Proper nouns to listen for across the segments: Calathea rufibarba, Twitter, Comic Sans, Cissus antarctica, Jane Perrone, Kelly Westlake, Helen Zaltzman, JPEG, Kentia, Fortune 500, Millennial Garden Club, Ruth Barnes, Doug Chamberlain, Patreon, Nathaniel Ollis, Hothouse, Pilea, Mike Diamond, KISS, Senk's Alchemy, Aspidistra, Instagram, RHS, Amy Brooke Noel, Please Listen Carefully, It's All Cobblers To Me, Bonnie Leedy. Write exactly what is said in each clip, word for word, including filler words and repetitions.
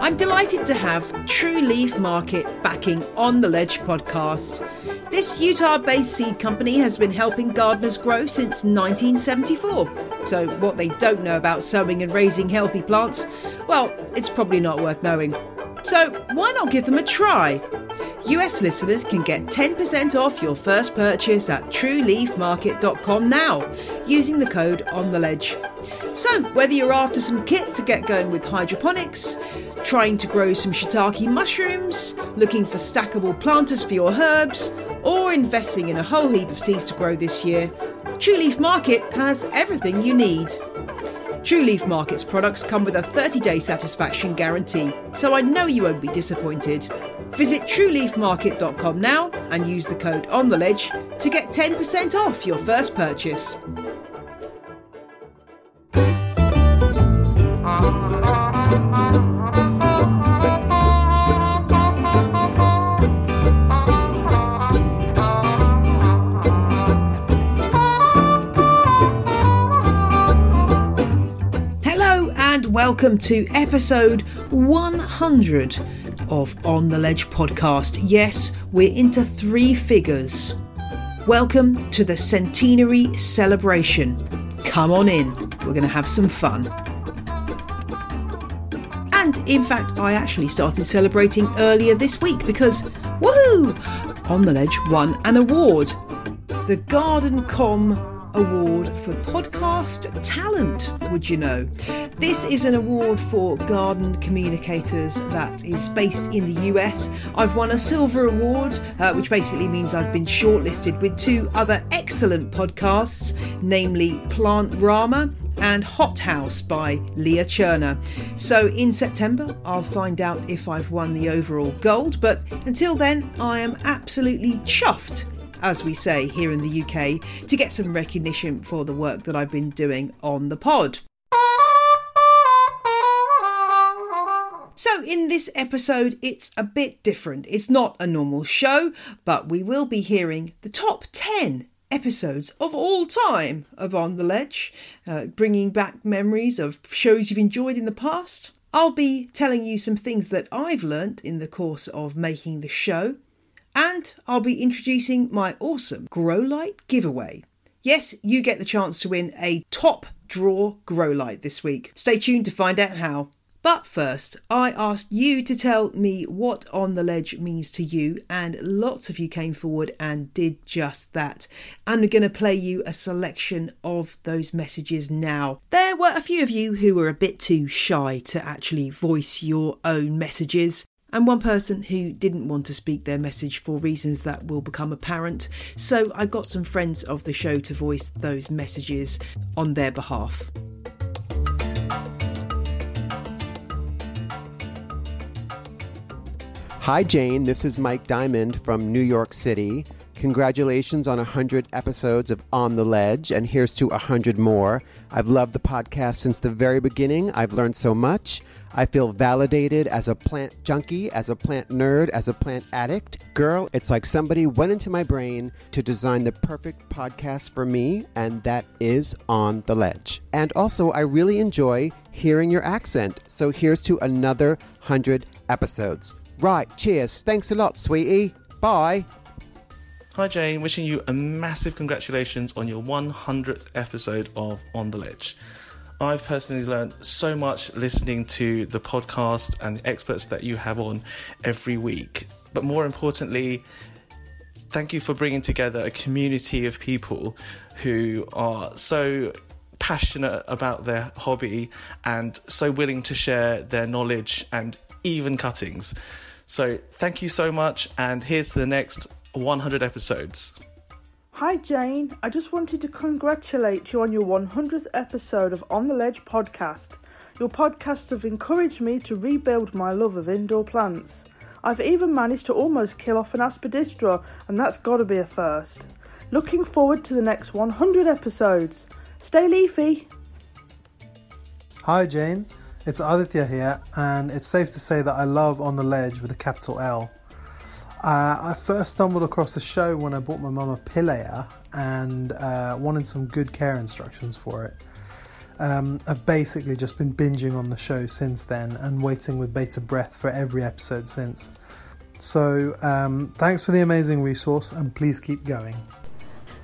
I'm delighted to have True Leaf Market backing On The Ledge podcast. This Utah-based seed company has been helping gardeners grow since nineteen seventy-four. So what they don't know about sowing and raising healthy plants, well, it's probably not worth knowing. So why not give them a try? U S listeners can get ten percent off your first purchase at true leaf market dot com now using the code ONTheLedge. So whether you're after some kit to get going with hydroponics, trying to grow some shiitake mushrooms, looking for stackable planters for your herbs, or investing in a whole heap of seeds to grow this year, True Leaf Market has everything you need. True Leaf Market's products come with a thirty-day satisfaction guarantee, so I know you won't be disappointed. Visit true leaf market dot com now and use the code ONTheLedge to get ten percent off your first purchase. Hello and welcome to episode one hundred of On The Ledge podcast. Yes, we're into three figures. Welcome to the centenary celebration. Come on in, we're going to have some fun. And in fact, I actually started celebrating earlier this week because, woohoo, On The Ledge won an award. The Garden Comm Award for Podcast Talent, would you know? This is an award for garden communicators that is based in the U S. I've won a silver award, uh, which basically means I've been shortlisted with two other excellent podcasts, namely Plantrama and Hothouse by Leah Churner. So in September, I'll find out if I've won the overall gold, but until then, I am absolutely chuffed, as we say here in the U K, to get some recognition for the work that I've been doing on the pod. So in this episode, it's a bit different. It's not a normal show, but we will be hearing the top ten episodes of all time of On The Ledge, uh, bringing back memories of shows you've enjoyed in the past. I'll be telling you some things that I've learnt in the course of making the show. And I'll be introducing my awesome grow light giveaway. Yes, you get the chance to win a top draw grow light this week. Stay tuned to find out how. But first, I asked you to tell me what On The Ledge means to you, and lots of you came forward and did just that. I'm going to play you a selection of those messages now. There were a few of you who were a bit too shy to actually voice your own messages, and one person who didn't want to speak their message for reasons that will become apparent. So I got some friends of the show to voice those messages on their behalf. Hi Jane, this is Mike Diamond from New York City. Congratulations on one hundred episodes of On The Ledge, and here's to one hundred more. I've loved the podcast since the very beginning. I've learned so much. I feel validated as a plant junkie, as a plant nerd, as a plant addict. Girl, it's like somebody went into my brain to design the perfect podcast for me, and that is On The Ledge. And also, I really enjoy hearing your accent, so here's to another one hundred episodes. Right, cheers. Thanks a lot, sweetie. Bye. Hi Jane, wishing you a massive congratulations on your one hundredth episode of On The Ledge. I've personally learned so much listening to the podcast and the experts that you have on every week. But more importantly, thank you for bringing together a community of people who are so passionate about their hobby and so willing to share their knowledge and even cuttings. So thank you so much, and here's to the next one hundred episodes. Hi Jane, I just wanted to congratulate you on your one hundredth episode of On The Ledge podcast. Your podcasts have encouraged me to rebuild my love of indoor plants. I've even managed to almost kill off an aspidistra, and that's got to be a first. Looking forward to the next one hundred episodes. Stay leafy. Hi Jane, it's Aditya here, and it's safe to say that I love On The Ledge with a capital L. Uh, I first stumbled across the show when I bought my mum a pilea and uh, wanted some good care instructions for it. Um, I've basically just been binging on the show since then and waiting with bated breath for every episode since. So um, thanks for the amazing resource and please keep going.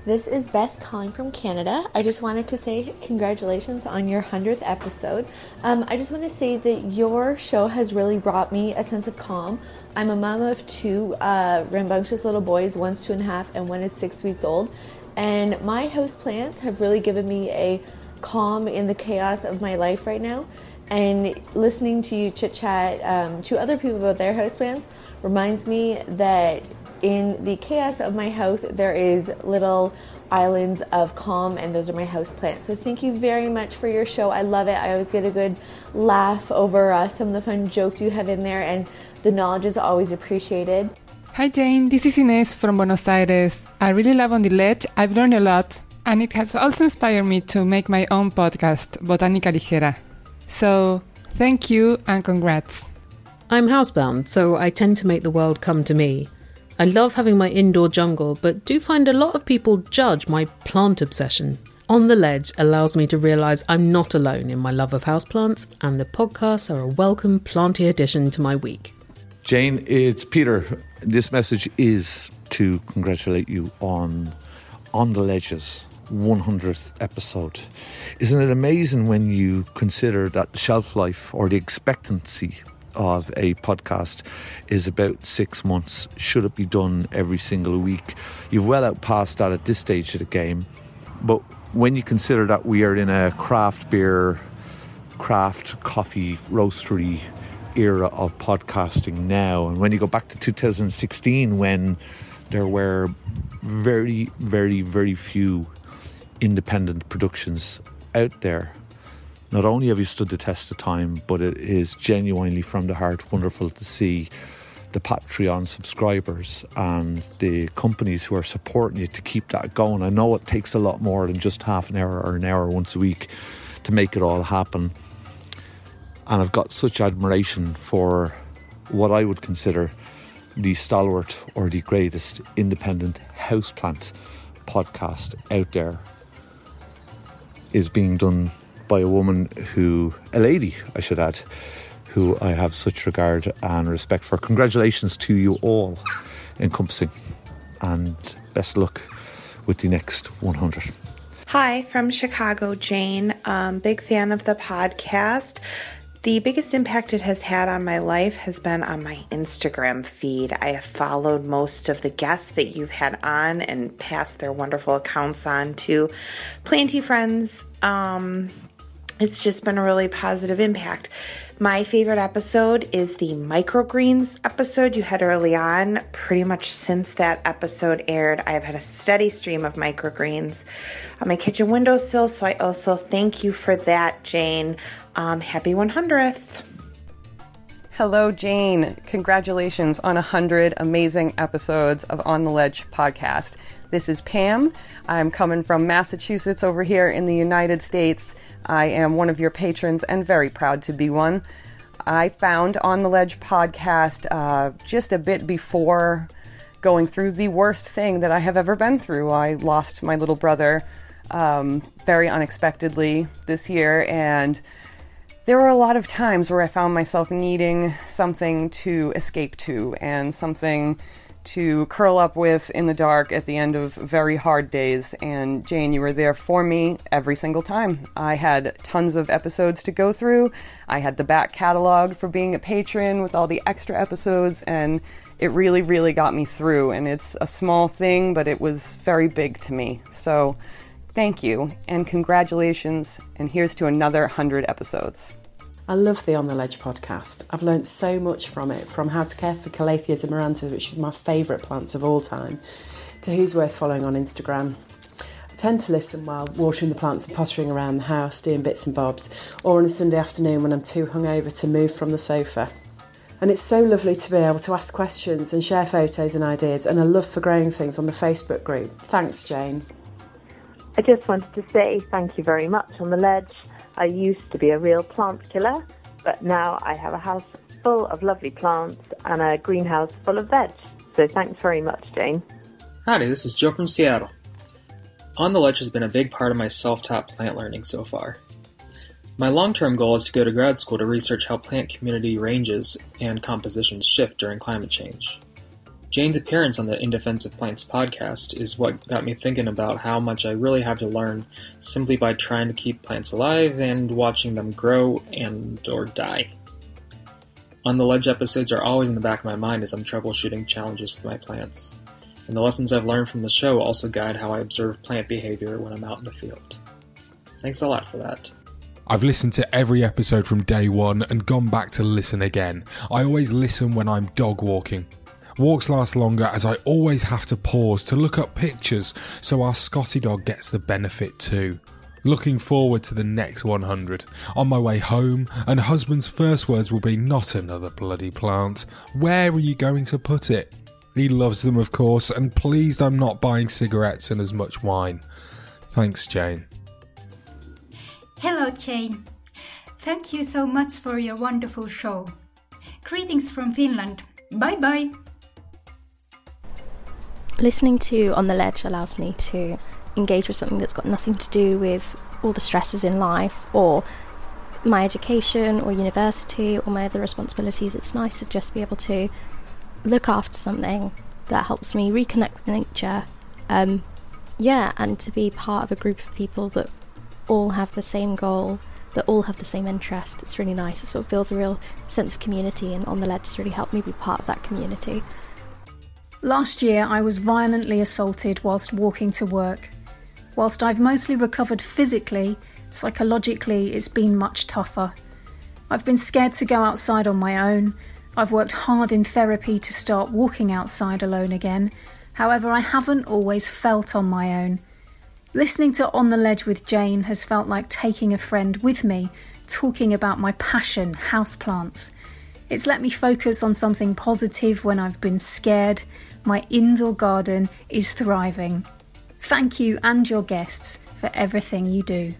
This is Beth calling from Canada. I just wanted to say congratulations on your hundredth episode. Um, I just want to say that your show has really brought me a sense of calm. I'm a mom of two uh, rambunctious little boys, one's two and a half and one is six weeks old. And my house plants have really given me a calm in the chaos of my life right now. And listening to you chit-chat um, to other people about their house plants reminds me that in the chaos of my house, there is little islands of calm, and those are my house plants. So thank you very much for your show. I love it. I always get a good laugh over uh, some of the fun jokes you have in there, and the knowledge is always appreciated. Hi, Jane. This is Inés from Buenos Aires. I really love On The Ledge. I've learned a lot, and it has also inspired me to make my own podcast, Botanica Ligera. So thank you, and congrats. I'm housebound, so I tend to make the world come to me. I love having my indoor jungle, but do find a lot of people judge my plant obsession. On The Ledge allows me to realise I'm not alone in my love of houseplants, and the podcasts are a welcome planty addition to my week. Jane, it's Peter. This message is to congratulate you on On The Ledge's hundredth episode. Isn't it amazing when you consider that the shelf life or the expectancy of a podcast is about six months? Should it be done every single week? You've well outpassed that at this stage of the game, but when you consider that we are in a craft beer, craft coffee, roastery era of podcasting now, and when you go back to two thousand sixteen when there were very very very few independent productions out there, not only have you stood the test of time, but it is genuinely from the heart wonderful to see the Patreon subscribers and the companies who are supporting you to keep that going. I know it takes a lot more than just half an hour or an hour once a week to make it all happen. And I've got such admiration for what I would consider the stalwart or the greatest independent houseplant podcast out there is being done by a woman who, a lady I should add, who I have such regard and respect for. Congratulations to you all, encompassing, and best luck with the next hundred. Hi, from Chicago, Jane. Um, big fan of the podcast. The biggest impact it has had on my life has been on my Instagram feed. I have followed most of the guests that you've had on and passed their wonderful accounts on to Planty Friends. Um... It's just been a really positive impact. My favorite episode is the microgreens episode you had early on. Pretty much since that episode aired, I've had a steady stream of microgreens on my kitchen windowsill, so I also thank you for that, Jane. Um, happy hundredth. Hello, Jane. Congratulations on one hundred amazing episodes of On The Ledge podcast. This is Pam. I'm coming from Massachusetts over here in the United States. I am one of your patrons and very proud to be one. I found On The Ledge podcast uh, just a bit before going through the worst thing that I have ever been through. I lost my little brother um, very unexpectedly this year, and there were a lot of times where I found myself needing something to escape to and something to curl up with in the dark at the end of very hard days. And Jane, you were there for me every single time. I had tons of episodes to go through. I had the back catalog for being a patron with all the extra episodes, and it really, really got me through. And it's a small thing, but it was very big to me. So thank you and congratulations. And here's to another one hundred episodes. I love the On The Ledge podcast. I've learned so much from it, from how to care for Calathea rufibarba, which is my favourite plants of all time, to who's worth following on Instagram. I tend to listen while watering the plants and pottering around the house, doing bits and bobs, or on a Sunday afternoon when I'm too hungover to move from the sofa. And it's so lovely to be able to ask questions and share photos and ideas, and a love for growing things on the Facebook group. Thanks, Jane. I just wanted to say thank you very much, On The Ledge. I used to be a real plant killer, but now I have a house full of lovely plants and a greenhouse full of veg. So thanks very much, Jane. Howdy, this is Joe from Seattle. On the Ledge has been a big part of my self-taught plant learning so far. My long-term goal is to go to grad school to research how plant community ranges and compositions shift during climate change. Jane's appearance on the In Defense of Plants podcast is what got me thinking about how much I really have to learn simply by trying to keep plants alive and watching them grow and or die. On the Ledge episodes are always in the back of my mind as I'm troubleshooting challenges with my plants. And the lessons I've learned from the show also guide how I observe plant behavior when I'm out in the field. Thanks a lot for that. I've listened to every episode from day one and gone back to listen again. I always listen when I'm dog walking. Walks last longer as I always have to pause to look up pictures, so our Scotty dog gets the benefit too. Looking forward to the next one hundred. On my way home, and husband's first words will be, "Not another bloody plant. Where are you going to put it?" He loves them, of course, and pleased I'm not buying cigarettes and as much wine. Thanks, Jane. Hello, Jane. Thank you so much for your wonderful show. Greetings from Finland. Bye-bye. Listening to On The Ledge allows me to engage with something that's got nothing to do with all the stresses in life or my education or university or my other responsibilities. It's nice to just be able to look after something that helps me reconnect with nature, um, yeah, and to be part of a group of people that all have the same goal, that all have the same interest. It's really nice. It sort of feels a real sense of community, and On The Ledge has really helped me be part of that community. Last year I was violently assaulted whilst walking to work. Whilst I've mostly recovered physically, psychologically it's been much tougher. I've been scared to go outside on my own. I've worked hard in therapy to start walking outside alone again. However, I haven't always felt on my own. Listening to On The Ledge with Jane has felt like taking a friend with me, talking about my passion, houseplants. It's let me focus on something positive when I've been scared. My indoor garden is thriving. Thank you and your guests for everything you do.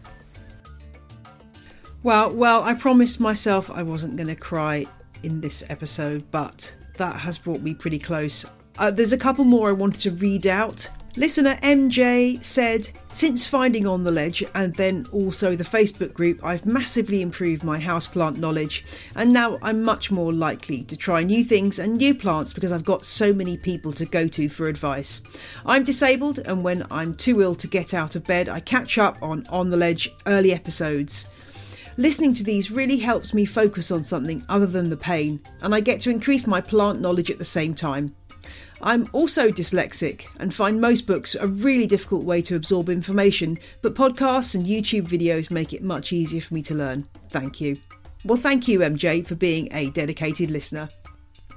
Well, well, I promised myself I wasn't going to cry in this episode, but that has brought me pretty close. Uh, there's a couple more I wanted to read out. Listener M J said, "Since finding On The Ledge and then also the Facebook group, I've massively improved my houseplant knowledge, and now I'm much more likely to try new things and new plants because I've got so many people to go to for advice. I'm disabled, and when I'm too ill to get out of bed, I catch up on On The Ledge early episodes. Listening to these really helps me focus on something other than the pain, and I get to increase my plant knowledge at the same time. I'm also dyslexic and find most books a really difficult way to absorb information, but podcasts and YouTube videos make it much easier for me to learn. Thank you." Well, thank you, M J, for being a dedicated listener.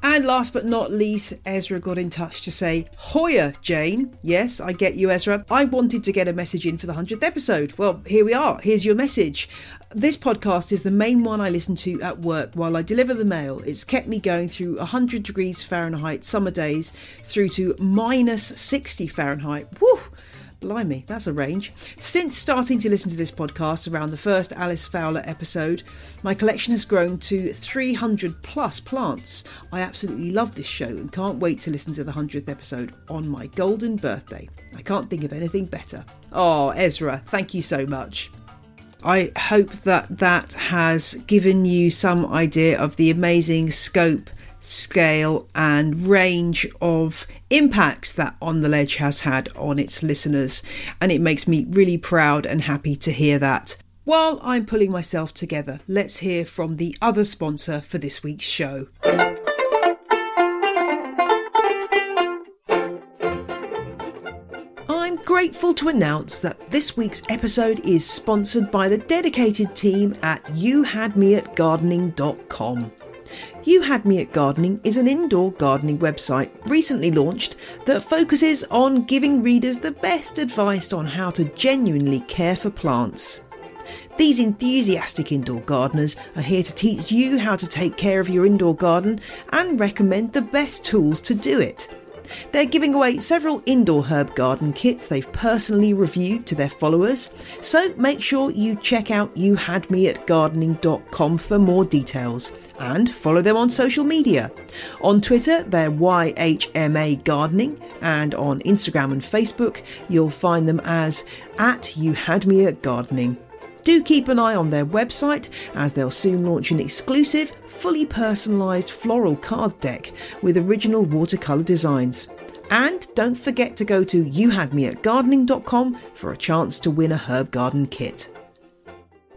And last but not least, Ezra got in touch to say, "Hoya, Jane. Yes, I get you, Ezra. I wanted to get a message in for the one hundredth episode. Well, here we are. Here's your message. This podcast is the main one I listen to at work while I deliver the mail. It's kept me going through one hundred degrees Fahrenheit summer days through to minus sixty Fahrenheit. Woo! Blimey, that's a range. Since starting to listen to this podcast around the first Alice Fowler episode, my collection has grown to three hundred plus plants. I absolutely love this show and can't wait to listen to the one hundredth episode on my golden birthday. I can't think of anything better." Oh, Ezra, thank you so much. I hope that that has given you some idea of the amazing scope, scale and range of impacts that On The Ledge has had on its listeners, and it makes me really proud and happy to hear that. While I'm pulling myself together, let's hear from the other sponsor for this week's show. I'm grateful to announce that this week's episode is sponsored by the dedicated team at you had me at gardening dot com. You Had Me at Gardening is an indoor gardening website recently launched that focuses on giving readers the best advice on how to genuinely care for plants. These enthusiastic indoor gardeners are here to teach you how to take care of your indoor garden and recommend the best tools to do it. They're giving away several indoor herb garden kits they've personally reviewed to their followers, so make sure you check out you had me at gardening dot com for more details and follow them on social media. On Twitter, they're Y H M A Gardening, and on Instagram and Facebook, you'll find them as at youhadmeatgardening. Do keep an eye on their website, as they'll soon launch an exclusive, fully personalised floral card deck with original watercolour designs. And don't forget to go to you had me at gardening dot com for a chance to win a herb garden kit.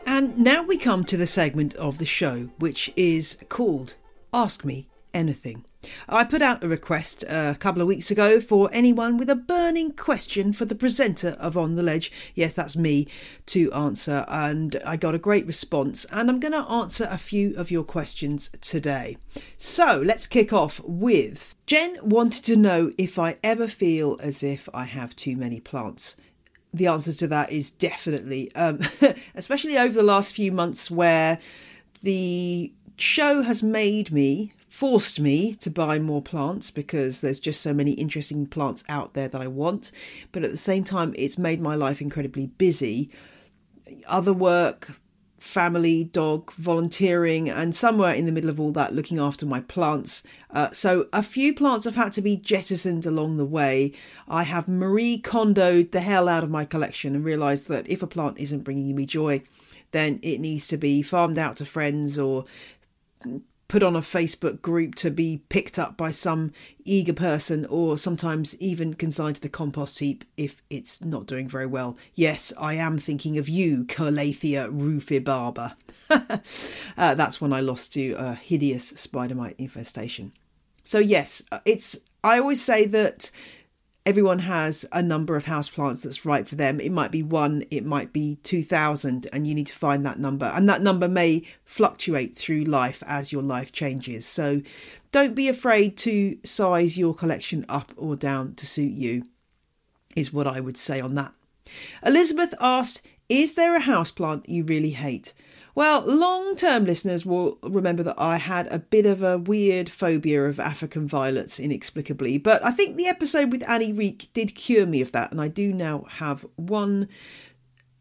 And now we come to the segment of the show, which is called Ask Me Anything. I put out a request a couple of weeks ago for anyone with a burning question for the presenter of On The Ledge, yes that's me, to answer, and I got a great response, and I'm going to answer a few of your questions today. So let's kick off with, Jen wanted to know if I ever feel as if I have too many plants. The answer to that is definitely, um, especially over the last few months where the show has made me forced me to buy more plants because there's just so many interesting plants out there that I want. But at the same time, it's made my life incredibly busy. Other work, family, dog, volunteering, and somewhere in the middle of all that, looking after my plants. Uh, so a few plants have had to be jettisoned along the way. I have Marie Kondo'd the hell out of my collection and realised that if a plant isn't bringing me joy, then it needs to be farmed out to friends or put on a Facebook group to be picked up by some eager person, or sometimes even consigned to the compost heap if it's not doing very well. Yes, I am thinking of you, Calathea rufibarba. uh, that's when I lost to a hideous spider mite infestation. So yes, it's. I always say that everyone has a number of houseplants that's right for them. It might be one, it might be two thousand, and you need to find that number. And that number may fluctuate through life as your life changes. So don't be afraid to size your collection up or down to suit you, is what I would say on that. Elizabeth asked, is there a houseplant you really hate? Well, long-term listeners will remember that I had a bit of a weird phobia of African violets inexplicably, but I think the episode with Annie Reek did cure me of that, and I do now have one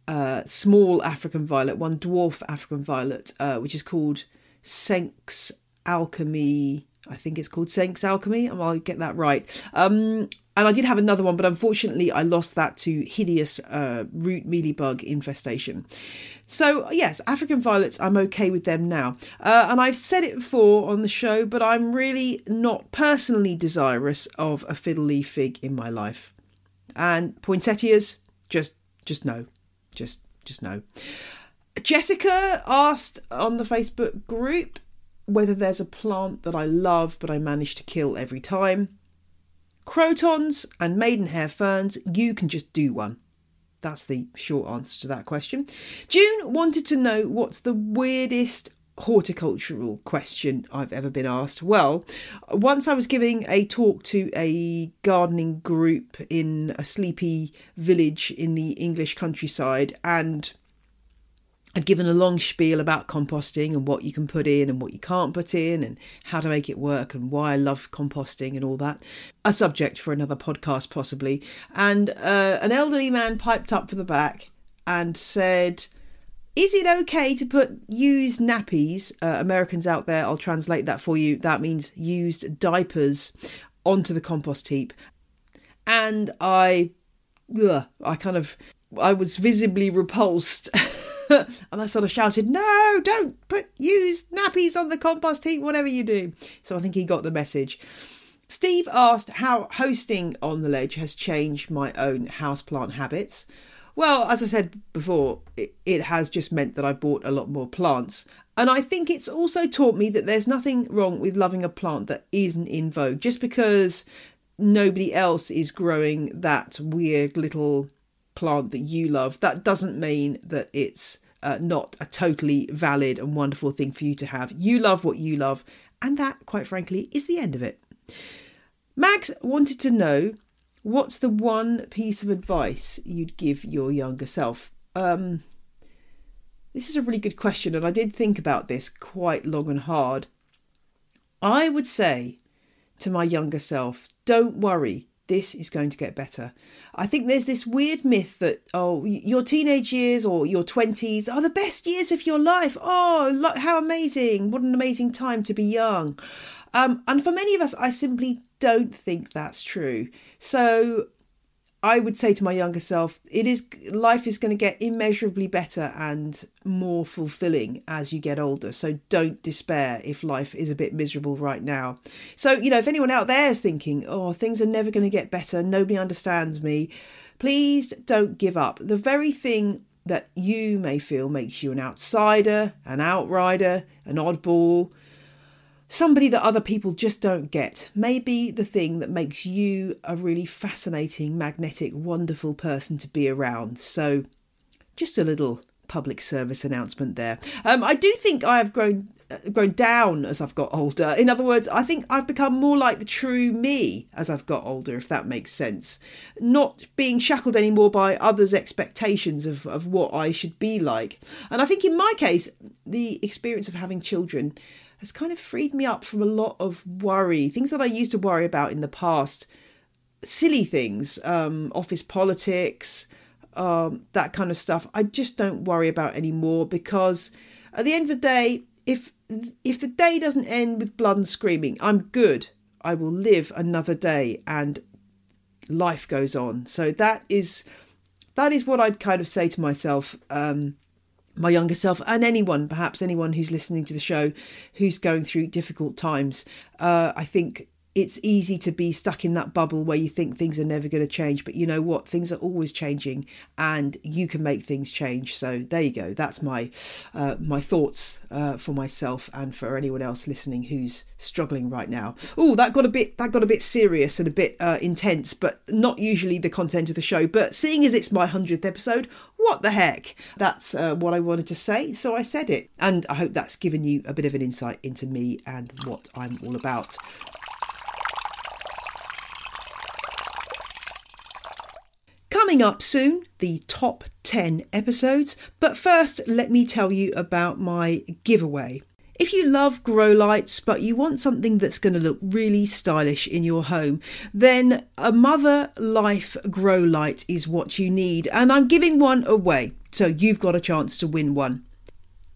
uh, small African violet, one dwarf African violet, uh, which is called Senk's Alchemy. I think it's called Senk's Alchemy. I'll get that right. Um, and I did have another one, but unfortunately I lost that to hideous uh, root mealybug infestation. So yes, African violets, I'm okay with them now. Uh, and I've said it before on the show, but I'm really not personally desirous of a fiddle leaf fig in my life. And poinsettias, just, just no, just, just no. Jessica asked on the Facebook group whether there's a plant that I love but I manage to kill every time. Crotons and maidenhair ferns, you can just do one. That's the short answer to that question. June wanted to know what's the weirdest horticultural question I've ever been asked. Well, once I was giving a talk to a gardening group in a sleepy village in the English countryside, and I'd given a long spiel about composting and what you can put in and what you can't put in and how to make it work and why I love composting and all that. A subject for another podcast, possibly. And uh, an elderly man piped up from the back and said, is it okay to put used nappies? Uh, Americans out there, I'll translate that for you. That means used diapers onto the compost heap. And I, ugh, I kind of, I was visibly repulsed. And I sort of shouted, no, don't put used nappies on the compost heap, whatever you do. So I think he got the message. Steve asked how hosting On The Ledge has changed my own houseplant habits. Well, as I said before, it, it has just meant that I've bought a lot more plants. And I think it's also taught me that there's nothing wrong with loving a plant that isn't in vogue. Just because nobody else is growing that weird little plant that you love, that doesn't mean that it's uh, not a totally valid and wonderful thing for you to have. You love what you love, and that, quite frankly, is the end of it. Max wanted to know, what's the one piece of advice you'd give your younger self? Um, this is a really good question, and I did think about this quite long and hard. I would say to my younger self Don't worry, this is going to get better. I think there's this weird myth that, oh, your teenage years or your twenties are the best years of your life. Oh, how amazing. What an amazing time to be young. Um, and for many of us, I simply don't think that's true. So I would say to my younger self, it is life is going to get immeasurably better and more fulfilling as you get older. So don't despair if life is a bit miserable right now. So, you know, if anyone out there is thinking, oh, things are never going to get better, nobody understands me, please don't give up. The very thing that you may feel makes you an outsider, an outrider, an oddball, somebody that other people just don't get, maybe the thing that makes you a really fascinating, magnetic, wonderful person to be around. So just a little public service announcement there. Um, I do think I have grown uh, grown down as I've got older. In other words, I think I've become more like the true me as I've got older, if that makes sense. Not being shackled anymore by others' expectations of, of what I should be like. And I think in my case, the experience of having children has kind of freed me up from a lot of worry, things that I used to worry about in the past, silly things, um, office politics, um, that kind of stuff. I just don't worry about anymore, because at the end of the day, if if the day doesn't end with blood and screaming, I'm good. I will live another day and life goes on. So that is that is what I'd kind of say to myself, um, my younger self, and anyone, perhaps anyone who's listening to the show who's going through difficult times. Uh, I think it's easy to be stuck in that bubble where you think things are never going to change. But you know what? Things are always changing and you can make things change. So there you go. That's my uh, my thoughts uh, for myself and for anyone else listening who's struggling right now. Oh, that got a bit that got a bit serious and a bit uh, intense, but not usually the content of the show. But seeing as it's my hundredth episode, what the heck? That's uh, what I wanted to say. So I said it. And I hope that's given you a bit of an insight into me and what I'm all about. Coming up soon, the top ten episodes, but first let me tell you about my giveaway. If you love grow lights but you want something that's going to look really stylish in your home, then a Mother Life grow light is what you need, and I'm giving one away, so you've got a chance to win one.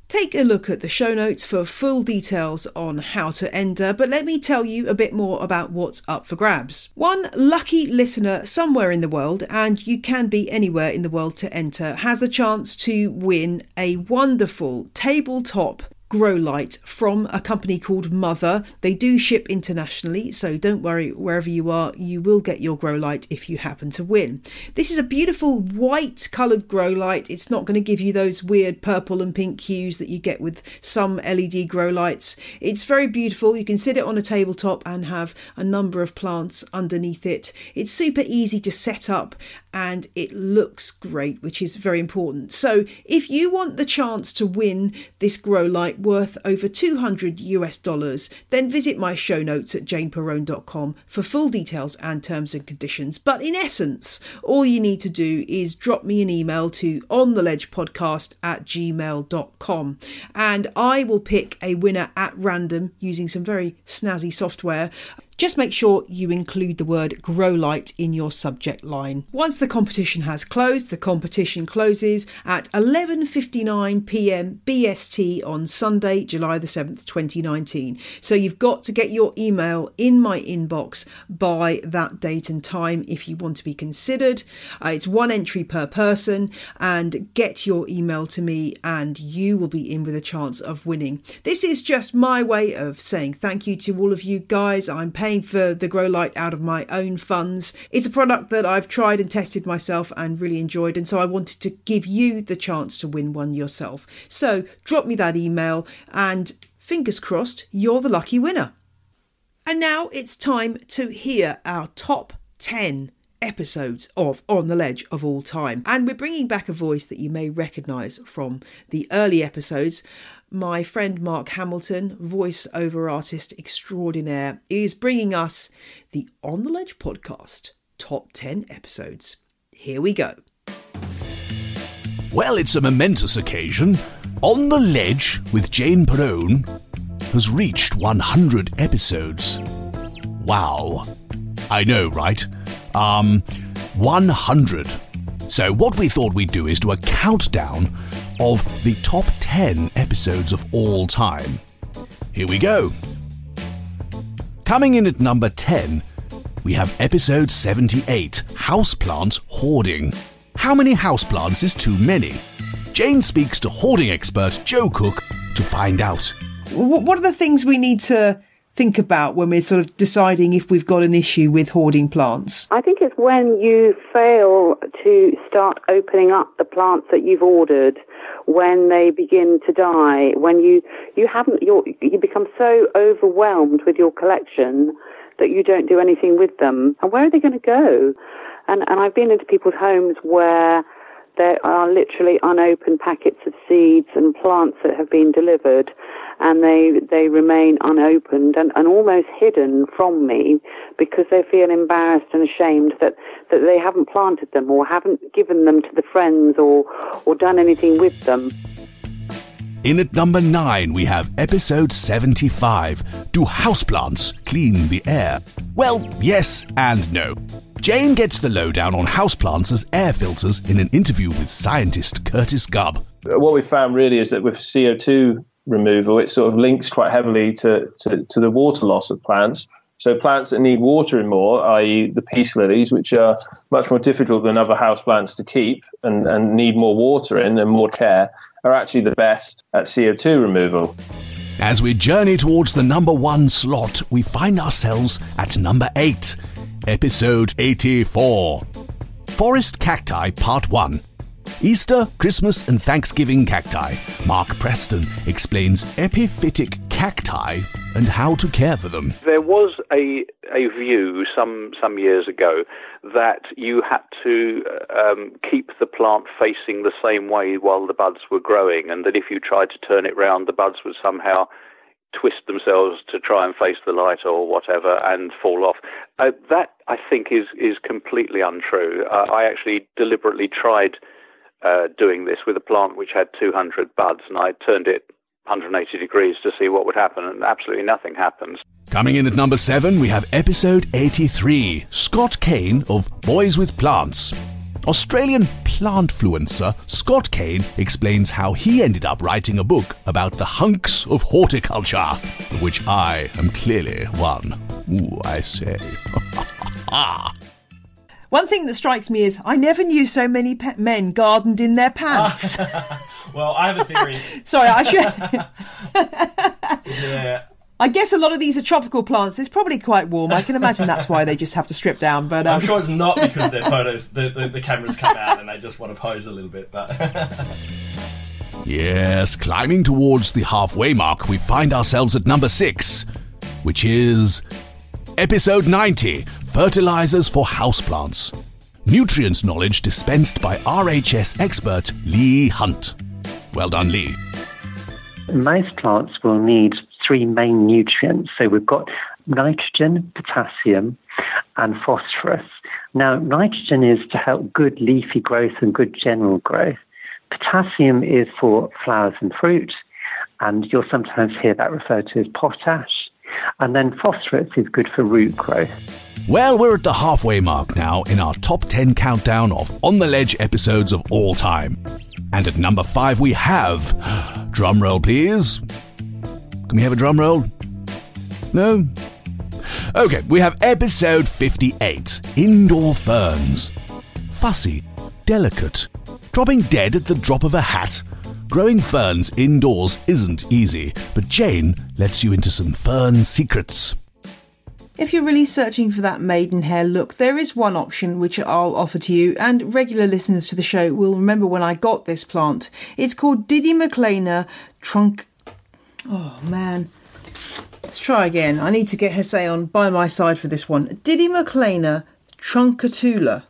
Take a look at the show notes for full details on how to enter, but let me tell you a bit more about what's up for grabs. One lucky listener somewhere in the world, and you can be anywhere in the world to enter, has the chance to win a wonderful tabletop grow light from a company called Mother. They do ship internationally, so don't worry, wherever you are, you will get your grow light if you happen to win. This is a beautiful white coloured grow light. It's not going to give you those weird purple and pink hues that you get with some L E D grow lights. It's very beautiful. You can sit it on a tabletop and have a number of plants underneath it. It's super easy to set up and it looks great, which is very important. So if you want the chance to win this grow light worth over two hundred US dollars, then visit my show notes at jane perrone dot com for full details and terms and conditions. But in essence, all you need to do is drop me an email to on the ledge podcast at gmail dot com and I will pick a winner at random using some very snazzy software. Just make sure you include the word grow light in your subject line. Once the competition has closed, the competition closes at eleven fifty-nine p.m. B S T on Sunday, July the seventh, twenty nineteen. So you've got to get your email in my inbox by that date and time if you want to be considered. Uh, it's one entry per person, and get your email to me and you will be in with a chance of winning. This is just my way of saying thank you to all of you guys. I'm paying for the grow light out of my own funds. It's a product that I've tried and tested myself and really enjoyed, and so I wanted to give you the chance to win one yourself. So drop me that email and fingers crossed you're the lucky winner. And now it's time to hear our top ten episodes of On The Ledge of all time, and we're bringing back a voice that you may recognise from the early episodes. My friend Mark Hamilton, voiceover artist extraordinaire, is bringing us the On The Ledge podcast top ten episodes. Here we go. Well, it's a momentous occasion. On The Ledge with Jane Perrone has reached one hundred episodes. Wow. I know, right? Um, one hundred. So what we thought we'd do is do a countdown of the top ten episodes of all time. Here we go. Coming in at number ten, we have episode seventy-eight, Houseplant Hoarding. How many houseplants is too many? Jane speaks to hoarding expert Joe Cook to find out. What are the things we need to think about when we're sort of deciding if we've got an issue with hoarding plants? I think it's when you fail to start opening up the plants that you've ordered, when they begin to die, when you, you haven't, you're, you become so overwhelmed with your collection that you don't do anything with them. And where are they going to go? And, and I've been into people's homes where there are literally unopened packets of seeds and plants that have been delivered, and they they remain unopened and, and almost hidden from me because they feel embarrassed and ashamed that, that they haven't planted them or haven't given them to the friends or, or done anything with them. In at number nine, we have episode seventy-five, Do Houseplants Clean the Air? Well, yes and no. Jane gets the lowdown on houseplants as air filters in an interview with scientist Curtis Gubb. What we found really is that with C O two removal, it sort of links quite heavily to, to, to the water loss of plants. So plants that need watering more, that is the peace lilies, which are much more difficult than other houseplants to keep and, and need more watering and more care, are actually the best at C O two removal. As we journey towards the number one slot, we find ourselves at number eight. Episode eighty-four, Forest Cacti Part one. Easter, Christmas and Thanksgiving cacti. Mark Preston explains epiphytic cacti and how to care for them. There was a a view some some years ago that you had to um, keep the plant facing the same way while the buds were growing, and that if you tried to turn it round, the buds would somehow twist themselves to try and face the light or whatever and fall off. Uh, that, I think, is, is completely untrue. Uh, I actually deliberately tried uh, doing this with a plant which had two hundred buds, and I turned it one hundred eighty degrees to see what would happen, and absolutely nothing happens. Coming in at number seven, we have episode eighty-three, Scott Kane of Boys with Plants. Australian plantfluencer Scott Kane explains how he ended up writing a book about the hunks of horticulture, of which I am clearly one. Ooh, I say. One thing that strikes me is I never knew so many pe- men gardened in their pants. Well, I have a theory. Sorry, I should... Yeah. I guess a lot of these are tropical plants. It's probably quite warm. I can imagine that's why they just have to strip down. But um... I'm sure it's not because their photos, the, the, the cameras come out and they just want to pose a little bit. But yes, climbing towards the halfway mark, we find ourselves at number six, which is episode ninety, Fertilizers for Houseplants. Nutrients knowledge dispensed by R H S expert Lee Hunt. Well done, Lee. Most plants will need three main nutrients. So we've got nitrogen, potassium and phosphorus. Now, nitrogen is to help good leafy growth and good general growth. Potassium is for flowers and fruit, and you'll sometimes hear that referred to as potash. And then phosphorus is good for root growth. Well, we're at the halfway mark now in our top ten countdown of On The Ledge episodes of all time. And at number five we have... drum roll, please. Can we have a drum roll? No? Okay, we have episode fifty-eight, Indoor Ferns. Fussy, delicate, dropping dead at the drop of a hat. Growing ferns indoors isn't easy, but Jane lets you into some fern secrets. If you're really searching for that maidenhair look, there is one option which I'll offer to you, and regular listeners to the show will remember when I got this plant. It's called Didymochlaena truncatula. Oh, man. Let's try again. I need to get Hesseon by my side for this one. Didymochlaena truncatula.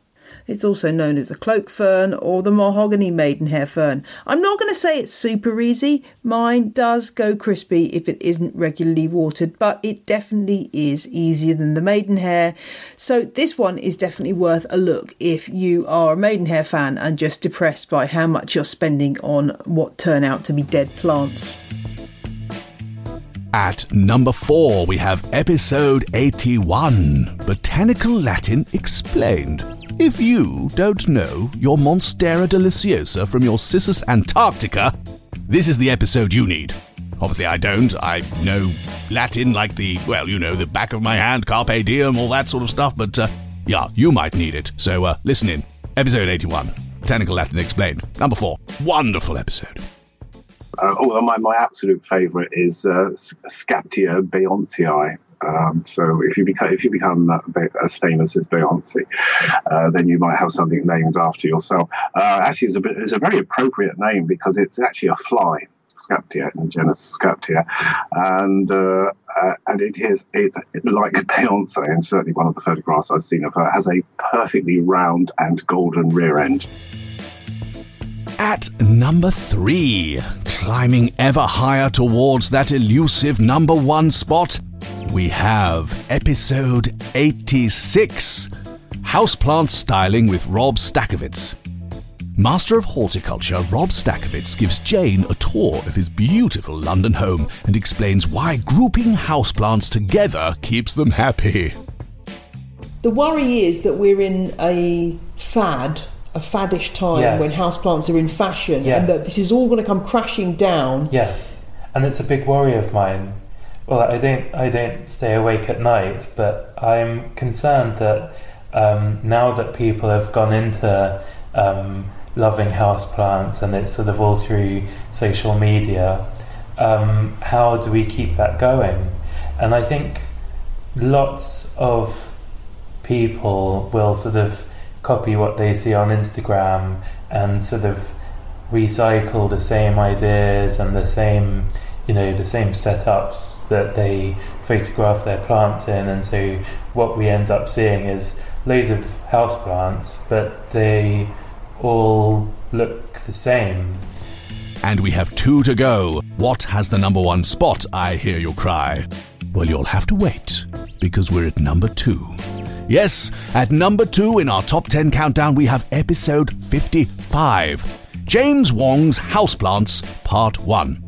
It's also known as the cloak fern or the mahogany maidenhair fern. I'm not going to say it's super easy. Mine does go crispy if it isn't regularly watered, but it definitely is easier than the maidenhair. So this one is definitely worth a look if you are a maidenhair fan and just depressed by how much you're spending on what turn out to be dead plants. At number four, we have episode eighty-one, Botanical Latin Explained. If you don't know your Monstera deliciosa from your Cissus antarctica, this is the episode you need. Obviously I don't. I know Latin like the, well, you know, the back of my hand, carpe diem, all that sort of stuff, but uh, yeah, you might need it. So uh, listen in. Episode eighty-one, Botanical Latin Explained. Number four. Wonderful episode. Uh, oh, my, my absolute favourite is uh, Scaptia Beyoncei. Um, so if you become if you become as famous as Beyoncé, uh, then you might have something named after yourself. Uh, actually, it's a, bit, it's a very appropriate name because it's actually a fly, Scaptia, in genus Scaptia, and uh, uh, and it is it, it like Beyoncé, and certainly one of the photographs I've seen of her has a perfectly round and golden rear end. At number three, climbing ever higher towards that elusive number one spot, we have episode eighty-six, Houseplant Styling with Rob Stackowicz. Master of Horticulture Rob Stackowicz gives Jane a tour of his beautiful London home and explains why grouping houseplants together keeps them happy. The worry is that we're in a fad, a faddish time, yes, when houseplants are in fashion, yes, and that this is all going to come crashing down. Yes, and it's a big worry of mine. Well, I don't I don't stay awake at night, but I'm concerned that um, now that people have gone into um, loving houseplants, and it's sort of all through social media, um, how do we keep that going? And I think lots of people will sort of copy what they see on Instagram and sort of recycle the same ideas and the same... you know, the same setups that they photograph their plants in, and so what we end up seeing is loads of houseplants, but they all look the same. And we have two to go. What has the number one spot, I hear you cry? Well, you'll have to wait, because we're at number two. Yes, at number two in our top ten countdown, we have episode fifty-five, James Wong's Houseplants, Part one.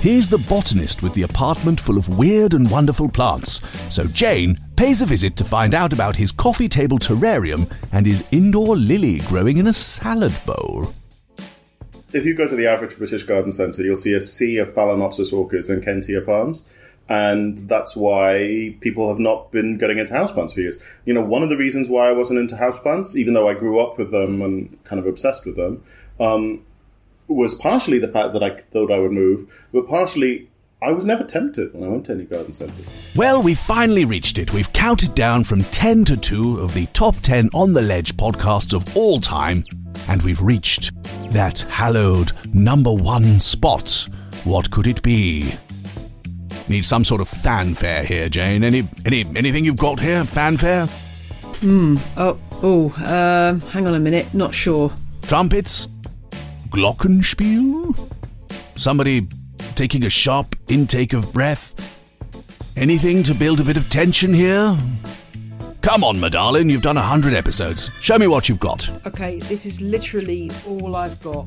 He's the botanist with the apartment full of weird and wonderful plants, so Jane pays a visit to find out about his coffee table terrarium and his indoor lily growing in a salad bowl. If you go to the average British garden centre, you'll see a sea of Phalaenopsis orchids and Kentia palms, and that's why people have not been getting into houseplants for years. You know, one of the reasons why I wasn't into houseplants, even though I grew up with them and kind of obsessed with them, um... was partially the fact that I thought I would move, but partially I was never tempted when I went to any garden centres. Well, we finally reached it. We've counted down from ten to two of the top ten On The Ledge podcasts of all time, and we've reached that hallowed number one spot. What could it be? Need some sort of fanfare here, Jane. Any, any anything you've got here? Fanfare? Hmm. Oh, oh. Uh, hang on a minute. Not sure. Trumpets? Glockenspiel? Somebody taking a sharp intake of breath? Anything to build a bit of tension here? Come on, my darling, you've done a hundred episodes. Show me what you've got. Okay, this is literally all I've got.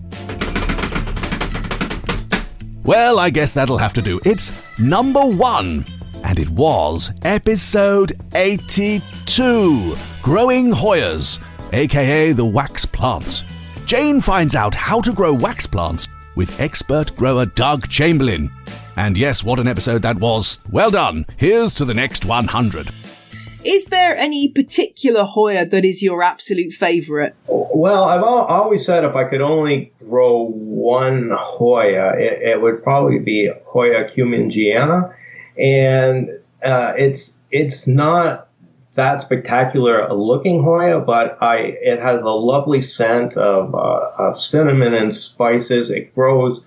Well, I guess that'll have to do. It's number one, and it was episode eighty-two, Growing Hoyas, aka the wax plant. Jane finds out how to grow wax plants with expert grower Doug Chamberlain. And yes, what an episode that was. Well done. Here's to the next one hundred. Is there any particular Hoya that is your absolute favourite? Well, I've always said if I could only grow one Hoya, it, it would probably be Hoya cumingiana. And uh, it's it's not... that spectacular looking Hoya, but I it has a lovely scent of, uh, of cinnamon and spices. It grows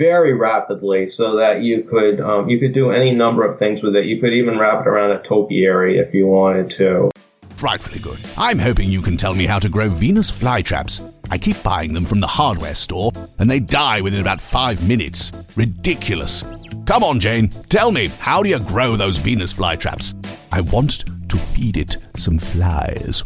very rapidly, so that you could um, you could do any number of things with it. You could even wrap it around a topiary if you wanted to. Frightfully good. I'm hoping you can tell me how to grow Venus flytraps. I keep buying them from the hardware store, and they die within about five minutes. Ridiculous. Come on, Jane, tell me, how do you grow those Venus flytraps? I want to feed it some flies.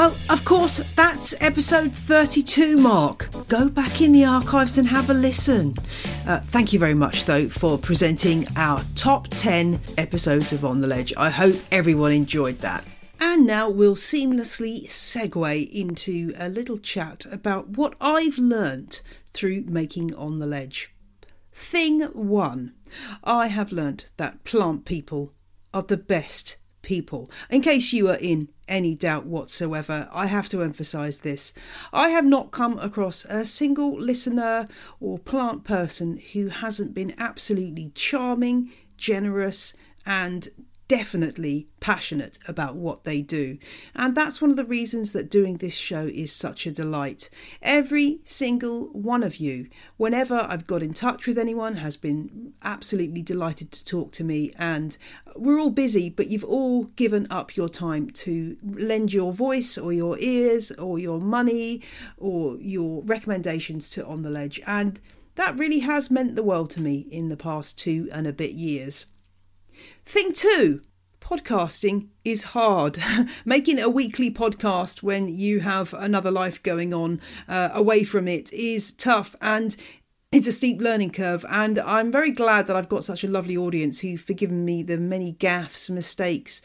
Well, of course, that's episode thirty-two, Mark. go back in the archives and have a listen. Uh, thank you very much, though, for presenting our top ten episodes of On The Ledge. I hope everyone enjoyed that. And now we'll seamlessly segue into a little chat about what I've learnt through making On The Ledge. Thing one, I have learnt that plant people are the best people. In case you are in any doubt whatsoever, I have to emphasise this. I have not come across a single listener or plant person who hasn't been absolutely charming, generous and definitely passionate about what they do. And that's one of the reasons that doing this show is such a delight. Every single one of you, whenever I've got in touch with anyone, has been absolutely delighted to talk to me. And we're all busy, but you've all given up your time to lend your voice or your ears or your money or your recommendations to On The Ledge. And that really has meant the world to me in the past two and a bit years. Thing two, podcasting is hard. Making a weekly podcast when you have another life going on uh, away from it is tough, and it's a steep learning curve. And I'm very glad that I've got such a lovely audience who've forgiven me the many gaffes, mistakes,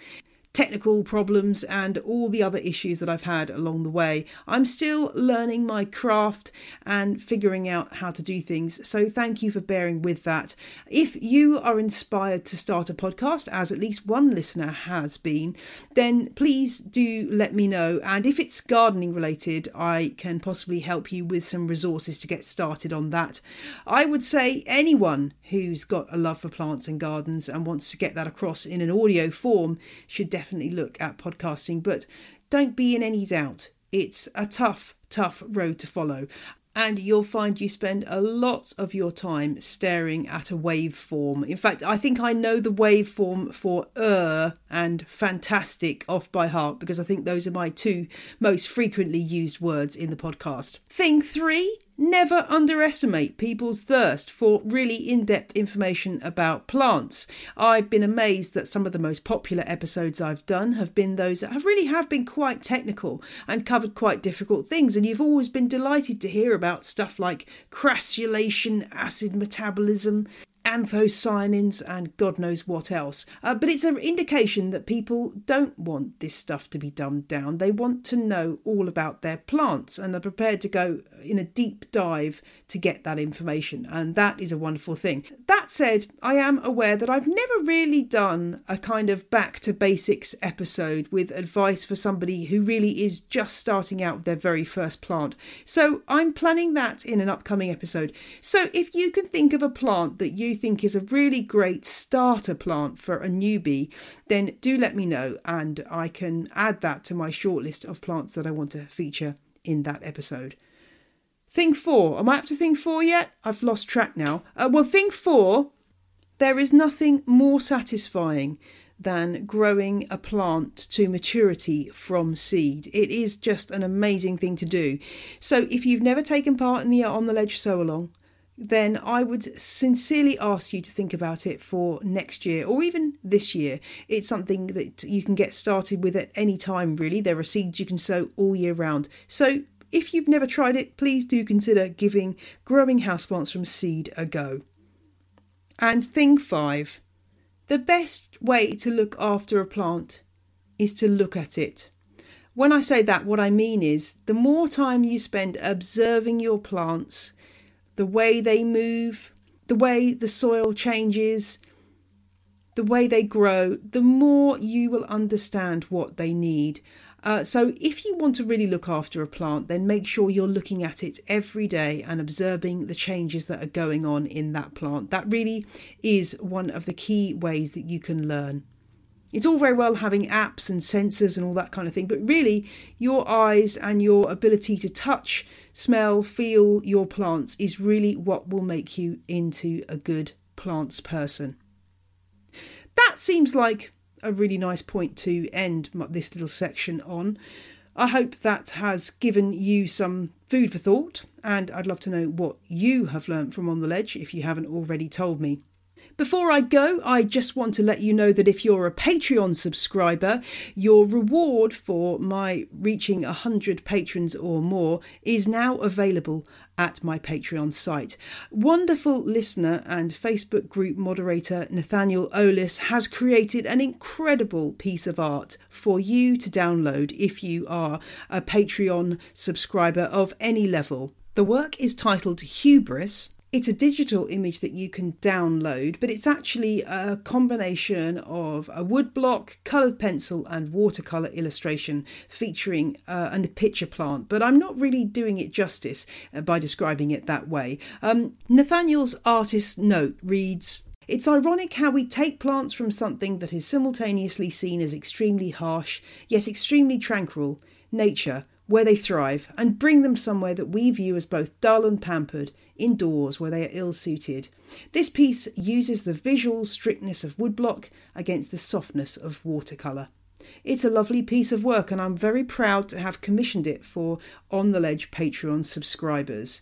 technical problems and all the other issues that I've had along the way. I'm still learning my craft and figuring out how to do things, so thank you for bearing with that. If you are inspired to start a podcast, as at least one listener has been, then please do let me know, and if it's gardening related, I can possibly help you with some resources to get started on that. I would say anyone who's got a love for plants and gardens and wants to get that across in an audio form should definitely Definitely look at podcasting, but don't be in any doubt. It's a tough, tough road to follow, and you'll find you spend a lot of your time staring at a waveform. In fact, I think I know the waveform for er and fantastic off by heart, because I think those are my two most frequently used words in the podcast. Thing three. Never underestimate people's thirst for really in-depth information about plants. I've been amazed that some of the most popular episodes I've done have been those that have really have been quite technical and covered quite difficult things. And you've always been delighted to hear about stuff like crassulation, acid metabolism, anthocyanins and God knows what else. Uh, but it's an indication that people don't want this stuff to be dumbed down. They want to know all about their plants and they're prepared to go in a deep dive to get that information. And that is a wonderful thing. That said, I am aware that I've never really done a kind of back to basics episode with advice for somebody who really is just starting out with their very first plant. So I'm planning that in an upcoming episode. So if you can think of a plant that you think is a really great starter plant for a newbie, then do let me know and I can add that to my shortlist of plants that I want to feature in that episode. Thing four. Am I up to thing four yet? I've lost track now. Uh, well, thing four, there is nothing more satisfying than growing a plant to maturity from seed. It is just an amazing thing to do. So if you've never taken part in the On The Ledge sew along, then I would sincerely ask you to think about it for next year or even this year. It's something that you can get started with at any time, really. There are seeds you can sow all year round. So if you've never tried it, please do consider giving growing houseplants from seed a go. And thing five, the best way to look after a plant is to look at it. When I say that, what I mean is the more time you spend observing your plants, the way they move, the way the soil changes, the way they grow, the more you will understand what they need. Uh, so if you want to really look after a plant, then make sure you're looking at it every day and observing the changes that are going on in that plant. That really is one of the key ways that you can learn. It's all very well having apps and sensors and all that kind of thing, but really your eyes and your ability to touch, smell, feel your plants is really what will make you into a good plants person. That seems like a really nice point to end this little section on. I hope that has given you some food for thought, and I'd love to know what you have learnt from On The Ledge if you haven't already told me. Before I go, I just want to let you know that if you're a Patreon subscriber, your reward for my reaching one hundred patrons or more is now available at my Patreon site. Wonderful listener and Facebook group moderator Nathaniel Ollis has created an incredible piece of art for you to download if you are a Patreon subscriber of any level. The work is titled Hubris. It's a digital image that you can download, but it's actually a combination of a woodblock, coloured pencil and watercolour illustration featuring uh, a pitcher plant. But I'm not really doing it justice by describing it that way. Um, Nathaniel's artist's note reads, "It's ironic how we take plants from something that is simultaneously seen as extremely harsh, yet extremely tranquil, nature, where they thrive, and bring them somewhere that we view as both dull and pampered, indoors where they are ill-suited. This piece uses the visual strictness of woodblock against the softness of watercolour. It's a lovely piece of work, and I'm very proud to have commissioned it for On The Ledge Patreon subscribers."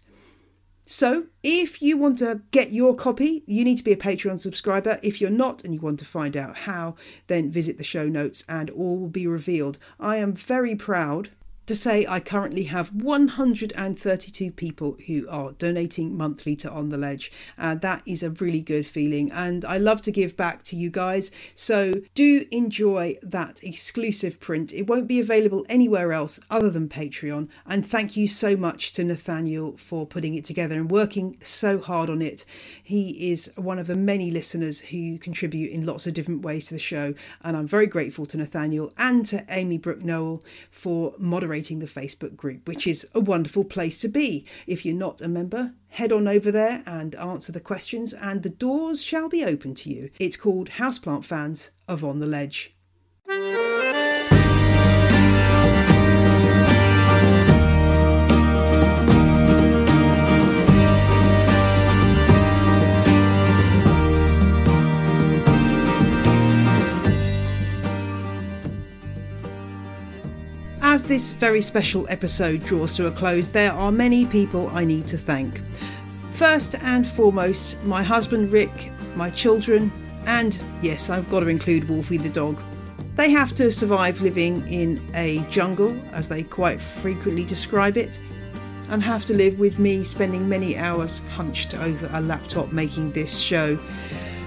So if you want to get your copy, you need to be a Patreon subscriber. If you're not and you want to find out how, then visit the show notes and all will be revealed. I am very proud to say I currently have one hundred thirty-two people who are donating monthly to On The Ledge, and that is a really good feeling, and I love to give back to you guys, so do enjoy that exclusive print. It won't be available anywhere else other than Patreon, and thank you so much to Nathaniel for putting it together and working so hard on it. He is one of the many listeners who contribute in lots of different ways to the show, and I'm very grateful to Nathaniel and to Amy Brooke Noel for moderating the Facebook group, which is a wonderful place to be. If you're not a member, head on over there and answer the questions, and the doors shall be open to you. It's called Houseplant Fans of On The Ledge. As this very special episode draws to a close, there are many people I need to thank. First and foremost, my husband Rick, my children, and yes, I've got to include Wolfie the dog. They have to survive living in a jungle, as they quite frequently describe it, and have to live with me spending many hours hunched over a laptop making this show.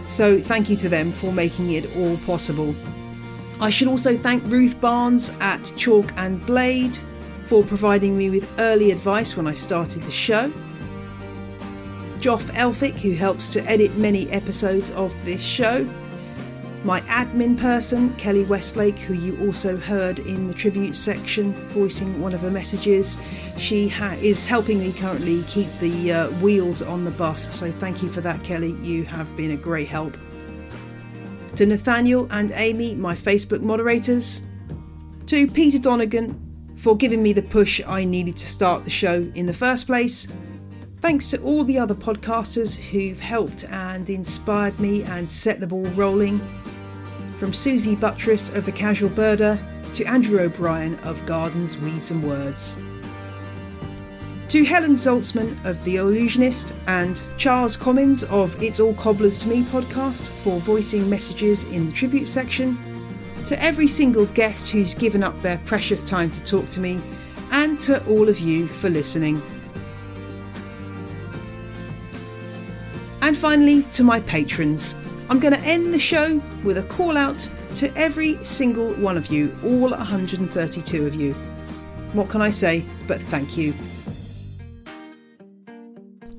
So thank you to them for making it all possible. I should also thank Ruth Barnes at Chalk and Blade for providing me with early advice when I started the show. Joff Elphick, who helps to edit many episodes of this show. My admin person, Kelly Westlake, who you also heard in the tribute section voicing one of the messages. She ha- is helping me currently keep the uh, wheels on the bus, so thank you for that, Kelly. You have been a great help. To Nathaniel and Amy, my Facebook moderators. To Peter Donegan for giving me the push I needed to start the show in the first place. Thanks to all the other podcasters who've helped and inspired me and set the ball rolling. From Susie Buttress of The Casual Birder to Andrew O'Brien of Gardens, Weeds and Words. To Helen Zaltzman of The Illusionist and Charles Commins of It's All Cobblers to Me podcast for voicing messages in the tribute section. To every single guest who's given up their precious time to talk to me, and to all of you for listening. And finally, to my patrons. I'm going to end the show with a call out to every single one of you, all one hundred thirty-two of you. What can I say but thank you?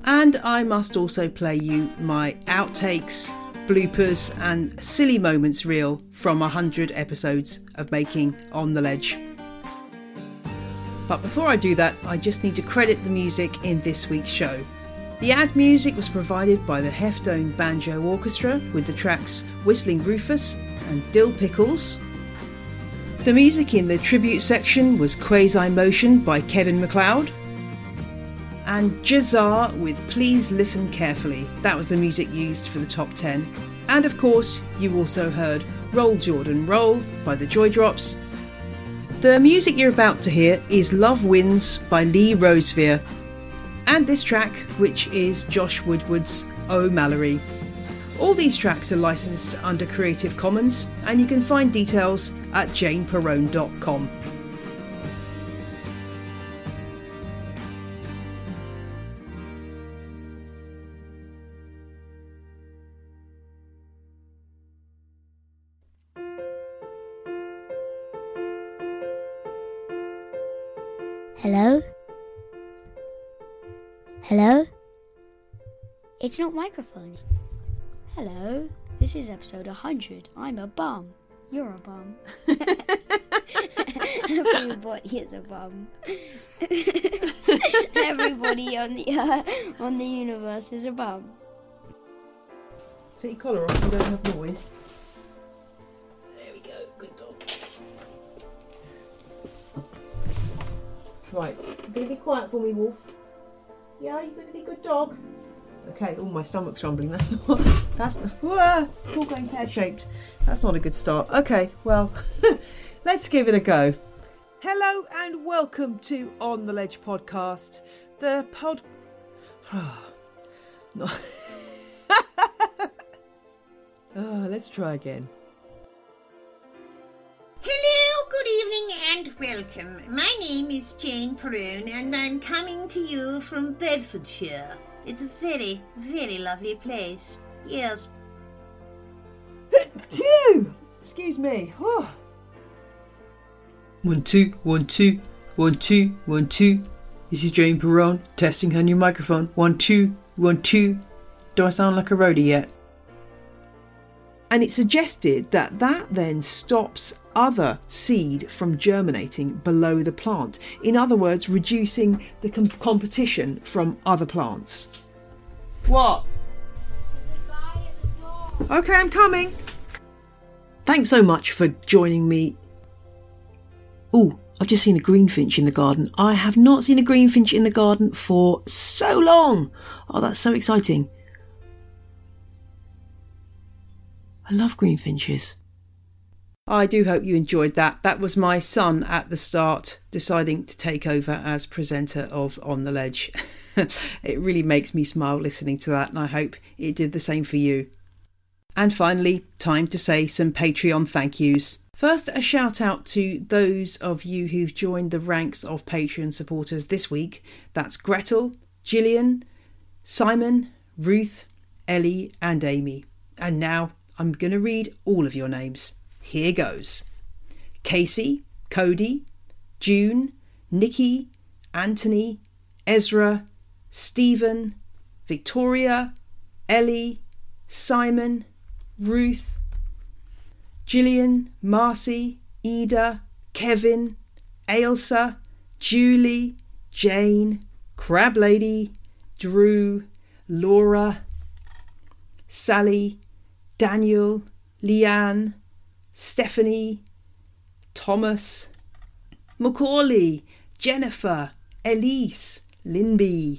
And I must also play you my outtakes, bloopers and silly moments reel from one hundred episodes of making On The Ledge. But before I do that, I just need to credit the music in this week's show. The ad music was provided by the Heftone Banjo Orchestra with the tracks Whistling Rufus and Dill Pickles. The music in the tribute section was Quasi Motion by Kevin MacLeod. And Jazar with Please Listen Carefully. That was the music used for the top ten. And of course, you also heard Roll Jordan Roll by the Joy Drops. The music you're about to hear is Love Wins by Lee Rosevere. And this track, which is Josh Woodward's Oh Mallory. All these tracks are licensed under Creative Commons, and you can find details at jane perrone dot com. Hello? Hello? It's not microphones. Hello, this is episode one hundred. I'm a bum. You're a bum. Everybody is a bum. Everybody on the uh, on the universe is a bum. Take your collar off, you don't have noise. There we go, good dog. Right, you're going to be quiet for me, Wolf. Yeah, you're going to be a good dog. Okay, oh, my stomach's rumbling. That's not, that's, whoa, it's all going pear-shaped. That's not a good start. Okay, well, let's give it a go. Hello and welcome to On The Ledge podcast. The pod... Oh, no. oh, let's try again. Hello, good evening and welcome. My name is Jane Perrone and I'm coming to you from Bedfordshire. It's a very, very lovely place. Yes. Excuse me. Oh. One, two, one, two, one, two, one, two. This is Jane Perrone testing her new microphone. One, two, one, two. Do I sound like a roadie yet? And it suggested that that then stops other seed from germinating below the plant. In other words, reducing the com- competition from other plants. What? Okay, I'm coming. Thanks so much for joining me. Oh, I've just seen a greenfinch in the garden. I have not seen a greenfinch in the garden for so long. Oh, that's so exciting. I love greenfinches. I do hope you enjoyed that. That was my son at the start deciding to take over as presenter of On The Ledge. It really makes me smile listening to that, and I hope it did the same for you. And finally, time to say some Patreon thank yous. First, a shout out to those of you who've joined the ranks of Patreon supporters this week. That's Gretel, Gillian, Simon, Ruth, Ellie and Amy. And now I'm going to read all of your names. Here goes. Casey, Cody, June, Nikki, Anthony, Ezra, Stephen, Victoria, Ellie, Simon, Ruth, Gillian, Marcy, Ida, Kevin, Ailsa, Julie, Jane, Crab Lady, Drew, Laura, Sally, Daniel, Leanne, Stephanie, Thomas, Macaulay, Jennifer, Elise, Linby,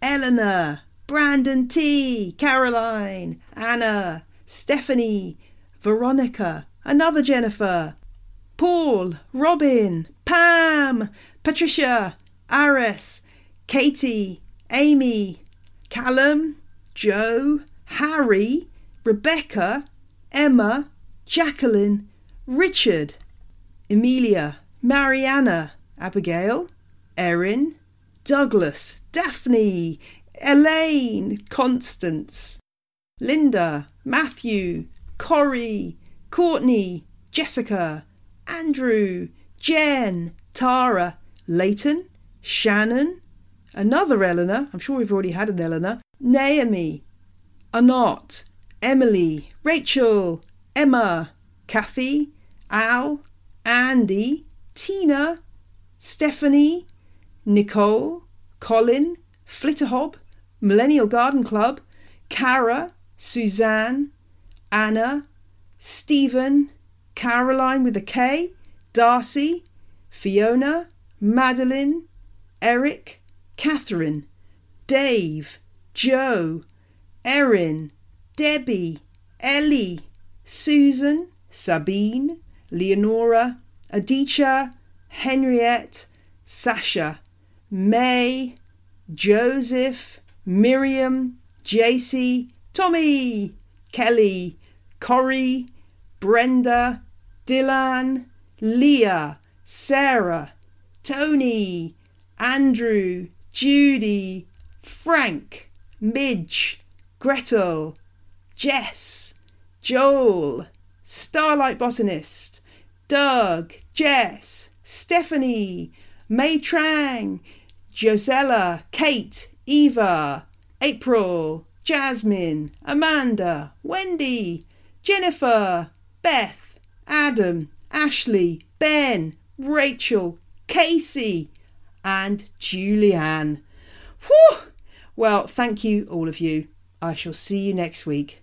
Eleanor, Brandon T, Caroline, Anna, Stephanie, Veronica, another Jennifer, Paul, Robin, Pam, Patricia, Aris, Katie, Amy, Callum, Joe, Harry, Rebecca, Emma, Jacqueline, Richard, Emilia, Mariana, Abigail, Erin, Douglas, Daphne, Elaine, Constance, Linda, Matthew, Corrie, Courtney, Jessica, Andrew, Jen, Tara, Leighton, Shannon, another Eleanor, I'm sure we've already had an Eleanor, Naomi, Anat, Emily, Rachel, Emma, Kathy, Al, Andy, Tina, Stephanie, Nicole, Colin, Flitterhob, Millennial Garden Club, Cara, Suzanne, Anna, Stephen, Caroline with a K, Darcy, Fiona, Madeline, Eric, Catherine, Dave, Joe, Erin, Debbie, Ellie, Susan, Sabine, Leonora, Aditya, Henriette, Sasha, May, Joseph, Miriam, J C, Tommy, Kelly, Corrie, Brenda, Dylan, Leah, Sarah, Tony, Andrew, Judy, Frank, Midge, Gretel, Jess, Joel, Starlight Botanist, Doug, Jess, Stephanie, May Trang, Josella, Kate, Eva, April, Jasmine, Amanda, Wendy, Jennifer, Beth, Adam, Ashley, Ben, Rachel, Casey, and Julianne. Whew! Well, thank you, all of you. I shall see you next week.